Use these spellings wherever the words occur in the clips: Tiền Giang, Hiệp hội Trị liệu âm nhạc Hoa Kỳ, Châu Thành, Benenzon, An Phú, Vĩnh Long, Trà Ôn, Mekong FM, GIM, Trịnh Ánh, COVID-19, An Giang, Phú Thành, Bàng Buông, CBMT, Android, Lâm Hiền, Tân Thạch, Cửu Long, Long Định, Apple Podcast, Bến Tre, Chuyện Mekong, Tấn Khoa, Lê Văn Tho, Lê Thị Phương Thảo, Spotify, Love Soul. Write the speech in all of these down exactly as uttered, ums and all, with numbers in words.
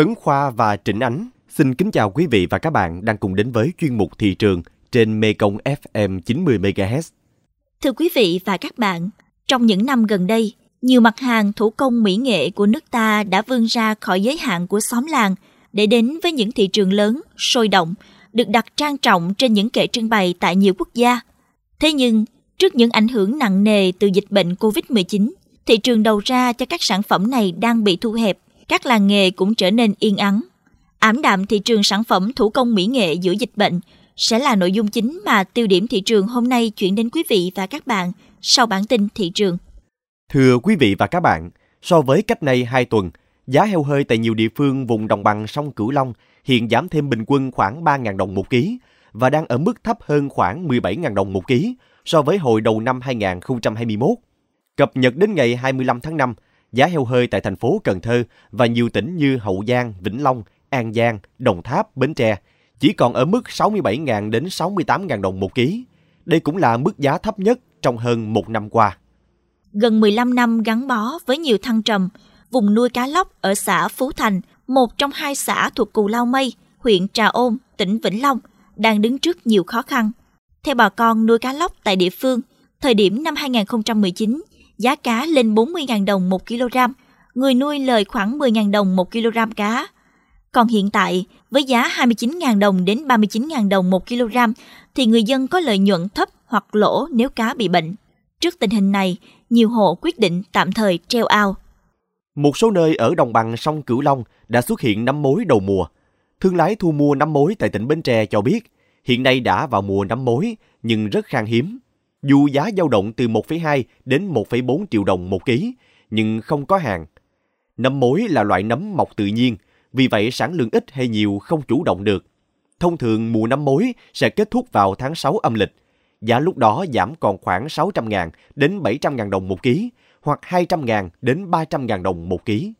Tấn Khoa và Trịnh Ánh xin kính chào quý vị và các bạn đang cùng đến với chuyên mục thị trường trên Mekong ép em chín mươi mê ga héc. Thưa quý vị và các bạn, trong những năm gần đây, nhiều mặt hàng thủ công mỹ nghệ của nước ta đã vươn ra khỏi giới hạn của xóm làng để đến với những thị trường lớn, sôi động, được đặt trang trọng trên những kệ trưng bày tại nhiều quốc gia. Thế nhưng, trước những ảnh hưởng nặng nề từ dịch bệnh cô vít mười chín, thị trường đầu ra cho các sản phẩm này đang bị thu hẹp, các làng nghề cũng trở nên yên ắng. Ảm đạm thị trường sản phẩm thủ công mỹ nghệ giữa dịch bệnh sẽ là nội dung chính mà tiêu điểm thị trường hôm nay chuyển đến quý vị và các bạn sau bản tin thị trường. Thưa quý vị và các bạn, so với cách nay hai tuần, giá heo hơi tại nhiều địa phương vùng đồng bằng sông Cửu Long hiện giảm thêm bình quân khoảng ba nghìn đồng một ký và đang ở mức thấp hơn khoảng mười bảy nghìn đồng một ký so với hồi đầu năm hai nghìn không trăm hai mươi mốt. Cập nhật đến ngày hai mươi lăm tháng năm, giá heo hơi tại thành phố Cần Thơ và nhiều tỉnh như Hậu Giang, Vĩnh Long, An Giang, Đồng Tháp, Bến Tre chỉ còn ở mức sáu mươi bảy nghìn đến sáu mươi tám nghìn đồng một ký. Đây cũng là mức giá thấp nhất trong hơn một năm qua. Gần mười lăm năm gắn bó với nhiều thăng trầm, vùng nuôi cá lóc ở xã Phú Thành, một trong hai xã thuộc Cù Lao Mây, huyện Trà Ôn, tỉnh Vĩnh Long, đang đứng trước nhiều khó khăn. Theo bà con nuôi cá lóc tại địa phương, thời điểm năm hai nghìn không trăm mười chín, giá cá lên bốn mươi nghìn đồng một kg, người nuôi lời khoảng mười nghìn đồng một kg cá. Còn hiện tại, với giá hai mươi chín nghìn đồng đến ba mươi chín nghìn đồng một kg, thì người dân có lợi nhuận thấp hoặc lỗ nếu cá bị bệnh. Trước tình hình này, nhiều hộ quyết định tạm thời treo ao. Một số nơi ở đồng bằng sông Cửu Long đã xuất hiện nấm mối đầu mùa. Thương lái thu mua nấm mối tại tỉnh Bến Tre cho biết, hiện nay đã vào mùa nấm mối nhưng rất khan hiếm. Dù giá dao động từ một phẩy hai đến một phẩy bốn triệu đồng một ký, nhưng không có hàng. Nấm mối là loại nấm mọc tự nhiên, vì vậy sản lượng ít hay nhiều không chủ động được. Thông thường mùa nấm mối sẽ kết thúc vào tháng sáu âm lịch. Giá lúc đó giảm còn khoảng sáu trăm nghìn đến bảy trăm nghìn đồng một ký, hoặc hai trăm nghìn đến ba trăm nghìn đồng một ký.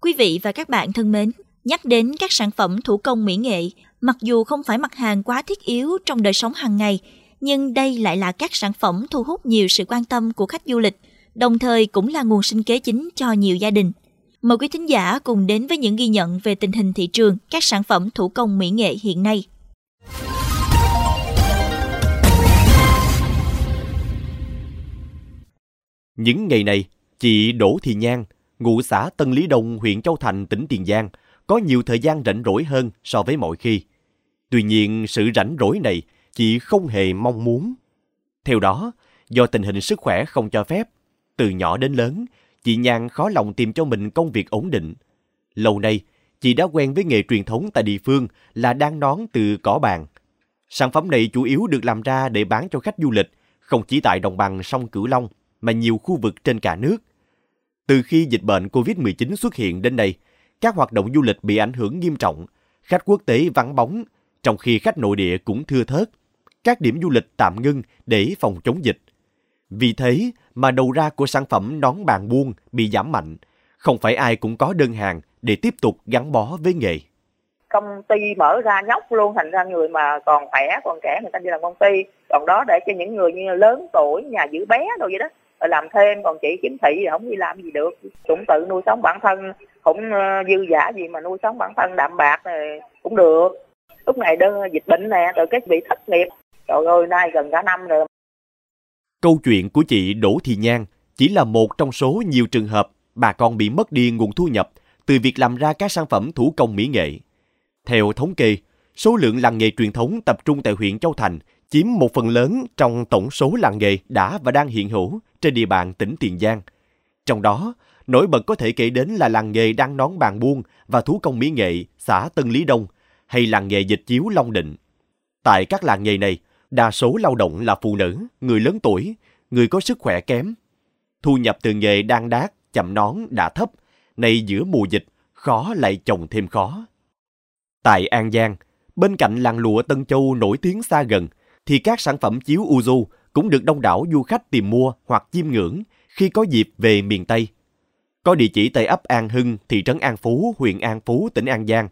Quý vị và các bạn thân mến, nhắc đến các sản phẩm thủ công mỹ nghệ, mặc dù không phải mặt hàng quá thiết yếu trong đời sống hàng ngày, nhưng đây lại là các sản phẩm thu hút nhiều sự quan tâm của khách du lịch, đồng thời cũng là nguồn sinh kế chính cho nhiều gia đình. Mời quý thính giả cùng đến với những ghi nhận về tình hình thị trường các sản phẩm thủ công mỹ nghệ hiện nay. Những ngày này, chị Đỗ Thị Nhan, ngụ xã Tân Lý Đông, huyện Châu Thành, tỉnh Tiền Giang, có nhiều thời gian rảnh rỗi hơn so với mọi khi. Tuy nhiên, sự rảnh rỗi này chị không hề mong muốn. Theo đó, do tình hình sức khỏe không cho phép, từ nhỏ đến lớn, chị Nhan khó lòng tìm cho mình công việc ổn định. Lâu nay, chị đã quen với nghề truyền thống tại địa phương là đan nón từ cỏ bàng. Sản phẩm này chủ yếu được làm ra để bán cho khách du lịch, không chỉ tại đồng bằng sông Cửu Long, mà nhiều khu vực trên cả nước. Từ khi dịch bệnh cô vít mười chín xuất hiện đến nay, các hoạt động du lịch bị ảnh hưởng nghiêm trọng, khách quốc tế vắng bóng, trong khi khách nội địa cũng thưa thớt. Các điểm du lịch tạm ngưng để phòng chống dịch. Vì thế mà đầu ra của sản phẩm nón Bàng Buông bị giảm mạnh. Không phải ai cũng có đơn hàng để tiếp tục gắn bó với nghề. Công ty mở ra nhóc luôn, thành ra người mà còn khỏe, còn trẻ người ta đi làm công ty. Còn đó để cho những người như lớn tuổi, nhà giữ bé đồ vậy đó, rồi làm thêm. Còn chị khiếm thị thì không đi làm gì được. Cũng tự nuôi sống bản thân, cũng dư giả gì mà nuôi sống bản thân đạm bạc này cũng được. Lúc này đơn dịch bệnh nè, rồi cái bị thất nghiệp. Trời ơi, nay gần cả năm rồi. Câu chuyện của chị Đỗ Thị Nhan chỉ là một trong số nhiều trường hợp bà con bị mất đi nguồn thu nhập từ việc làm ra các sản phẩm thủ công mỹ nghệ. Theo thống kê, số lượng làng nghề truyền thống tập trung tại huyện Châu Thành chiếm một phần lớn trong tổng số làng nghề đã và đang hiện hữu trên địa bàn tỉnh Tiền Giang. Trong đó, nổi bật có thể kể đến là làng nghề đan nón Bàng Buông và thủ công mỹ nghệ xã Tân Lý Đông hay làng nghề dịch chiếu Long Định. Tại các làng nghề này, đa số lao động là phụ nữ, người lớn tuổi, người có sức khỏe kém. Thu nhập từ nghề đan đát, chậm nón đã thấp, nay giữa mùa dịch, khó lại chồng thêm khó. Tại An Giang, bên cạnh làng lụa Tân Châu nổi tiếng xa gần, thì các sản phẩm chiếu Uzu cũng được đông đảo du khách tìm mua hoặc chiêm ngưỡng khi có dịp về miền Tây. Có địa chỉ tại ấp An Hưng, thị trấn An Phú, huyện An Phú, tỉnh An Giang,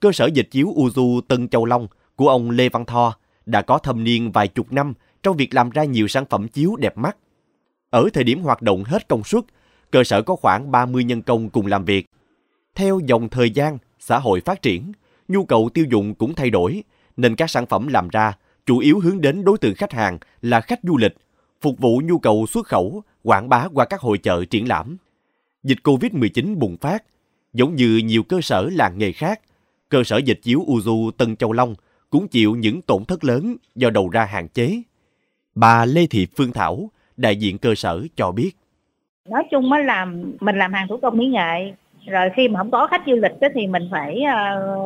cơ sở dịch chiếu Uzu Tân Châu Long của ông Lê Văn Tho đã có thâm niên vài chục năm trong việc làm ra nhiều sản phẩm chiếu đẹp mắt. Ở thời điểm hoạt động hết công suất, cơ sở có khoảng ba mươi nhân công cùng làm việc. Theo dòng thời gian, xã hội phát triển, nhu cầu tiêu dùng cũng thay đổi, nên các sản phẩm làm ra chủ yếu hướng đến đối tượng khách hàng là khách du lịch, phục vụ nhu cầu xuất khẩu, quảng bá qua các hội chợ triển lãm. Dịch cô vít mười chín bùng phát, giống như nhiều cơ sở làng nghề khác, cơ sở dệt chiếu Uzu Tân Châu Long cũng chịu những tổn thất lớn do đầu ra hạn chế. Bà Lê Thị Phương Thảo, đại diện cơ sở cho biết. Nói chung mới làm mình làm hàng thủ công mỹ nghệ, rồi khi mà không có khách du lịch thì mình phải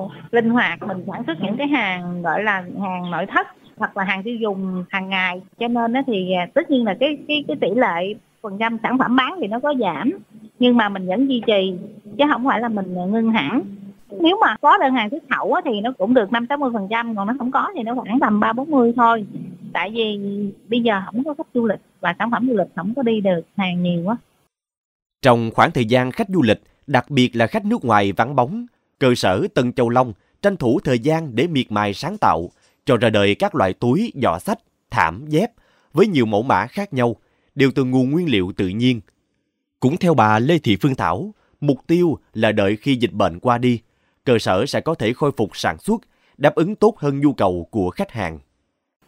uh, linh hoạt, mình sản xuất những cái hàng gọi là hàng nội thất hoặc là hàng tiêu dùng hàng ngày, cho nên thì tất nhiên là cái cái cái tỷ lệ phần trăm sản phẩm bán thì nó có giảm, nhưng mà mình vẫn duy trì chứ không phải là mình ngưng hẳn. Nếu mà có đơn hàng xuất khẩu thì nó cũng được năm tám mươi phần trăm, còn nó không có thì nó khoảng tầm ba bốn mươi thôi. Tại vì bây giờ không có khách du lịch và sản phẩm du lịch không có đi được hàng nhiều quá. Trong khoảng thời gian khách du lịch, đặc biệt là khách nước ngoài vắng bóng, cơ sở Tân Châu Long tranh thủ thời gian để miệt mài sáng tạo, cho ra đời các loại túi, giỏ sách, thảm, dép với nhiều mẫu mã khác nhau, đều từ nguồn nguyên liệu tự nhiên. Cũng theo bà Lê Thị Phương Thảo, mục tiêu là đợi khi dịch bệnh qua đi, cơ sở sẽ có thể khôi phục sản xuất, đáp ứng tốt hơn nhu cầu của khách hàng.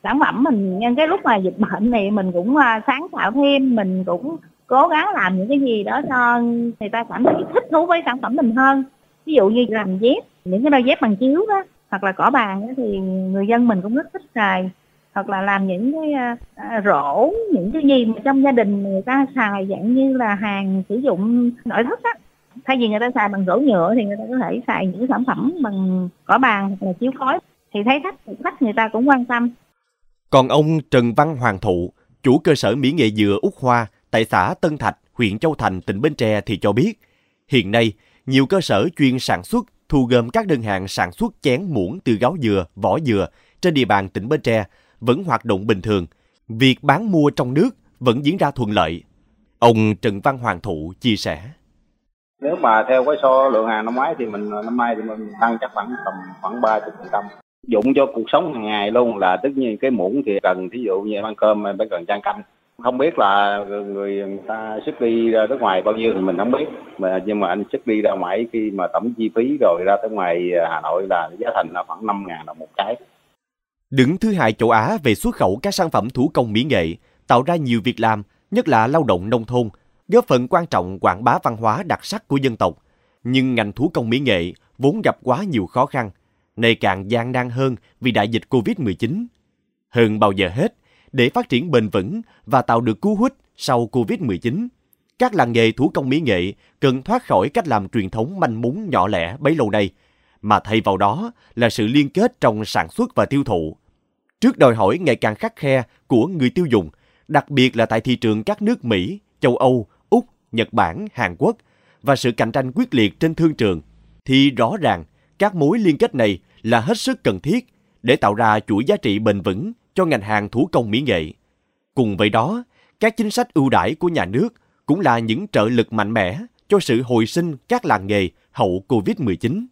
Sản phẩm mình nhân cái lúc mà dịch bệnh này mình cũng sáng tạo thêm, mình cũng cố gắng làm những cái gì đó cho người ta cảm thấy thích thú với sản phẩm mình hơn. Ví dụ như làm dép, những cái đôi dép bằng chiếu đó, hoặc là cỏ bàn đó, thì người dân mình cũng rất thích xài. Hoặc là làm những cái rổ, những cái gì mà trong gia đình người ta xài dạng như là hàng sử dụng nội thất á. Thay vì người ta xài bằng rổ nhựa thì người ta có thể xài những sản phẩm bằng cỏ bàn hoặc là chiếu khói. Thì thấy khách, khách người ta cũng quan tâm. Còn ông Trần Văn Hoàng Thụ, chủ cơ sở Mỹ Nghệ dừa Úc Hoa tại xã Tân Thạch, huyện Châu Thành, tỉnh Bến Tre thì cho biết, hiện nay nhiều cơ sở chuyên sản xuất, thu gom các đơn hàng sản xuất chén muỗng từ gáo dừa, vỏ dừa trên địa bàn tỉnh Bến Tre vẫn hoạt động bình thường. Việc bán mua trong nước vẫn diễn ra thuận lợi. Ông Trần Văn Hoàng Thụ chia sẻ. Nếu mà theo cái so lượng hàng năm ngoái thì mình năm nay thì mình tăng chắc khoảng tầm khoảng ba mươi phần trăm. Dụng cho cuộc sống hàng ngày luôn, là tất nhiên cái muỗng thì cần, thí dụ như ăn cơm mình phải cần trang canh. Không biết là người ta xuất đi ra nước ngoài bao nhiêu thì mình không biết, mà nhưng mà anh xuất đi ra ngoài khi mà tổng chi phí rồi ra tới ngoài Hà Nội là giá thành là khoảng năm nghìn đồng một cái. Đứng thứ hai châu Á về xuất khẩu các sản phẩm thủ công mỹ nghệ, tạo ra nhiều việc làm, nhất là lao động nông thôn, góp phần quan trọng quảng bá văn hóa đặc sắc của dân tộc. Nhưng ngành thủ công mỹ nghệ vốn gặp quá nhiều khó khăn, nay càng gian nan hơn vì đại dịch cô vít mười chín. Hơn bao giờ hết, để phát triển bền vững và tạo được cú hích sau cô vít mười chín, các làng nghề thủ công mỹ nghệ cần thoát khỏi cách làm truyền thống manh mún nhỏ lẻ bấy lâu nay, mà thay vào đó là sự liên kết trong sản xuất và tiêu thụ. Trước đòi hỏi ngày càng khắt khe của người tiêu dùng, đặc biệt là tại thị trường các nước Mỹ, châu Âu, Úc, Nhật Bản, Hàn Quốc và sự cạnh tranh quyết liệt trên thương trường, thì rõ ràng các mối liên kết này là hết sức cần thiết để tạo ra chuỗi giá trị bền vững cho ngành hàng thủ công mỹ nghệ. Cùng với đó, các chính sách ưu đãi của nhà nước cũng là những trợ lực mạnh mẽ cho sự hồi sinh các làng nghề hậu cô vít mười chín.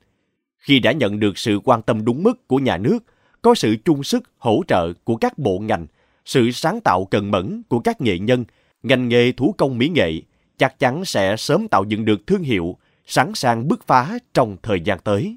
Khi đã nhận được sự quan tâm đúng mức của nhà nước, có sự chung sức hỗ trợ của các bộ ngành, sự sáng tạo cần mẫn của các nghệ nhân, ngành nghề thủ công mỹ nghệ chắc chắn sẽ sớm tạo dựng được thương hiệu, sẵn sàng bứt phá trong thời gian tới.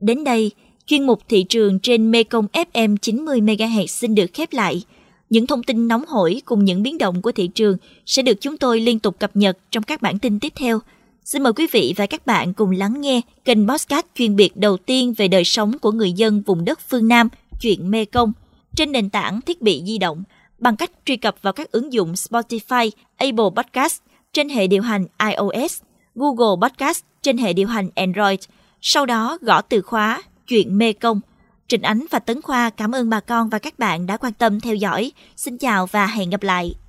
Đến đây, chuyên mục thị trường trên Mekong ép em chín mươi mê ga héc xin được khép lại. Những thông tin nóng hổi cùng những biến động của thị trường sẽ được chúng tôi liên tục cập nhật trong các bản tin tiếp theo. Xin mời quý vị và các bạn cùng lắng nghe kênh podcast chuyên biệt đầu tiên về đời sống của người dân vùng đất phương Nam, Chuyện Mekong, trên nền tảng thiết bị di động bằng cách truy cập vào các ứng dụng Spotify, Apple Podcast trên hệ điều hành iOS, Google Podcast trên hệ điều hành Android. Sau đó gõ từ khóa Chuyện Mekong. Trịnh Ánh và Tấn Khoa cảm ơn bà con và các bạn đã quan tâm theo dõi. Xin chào và hẹn gặp lại.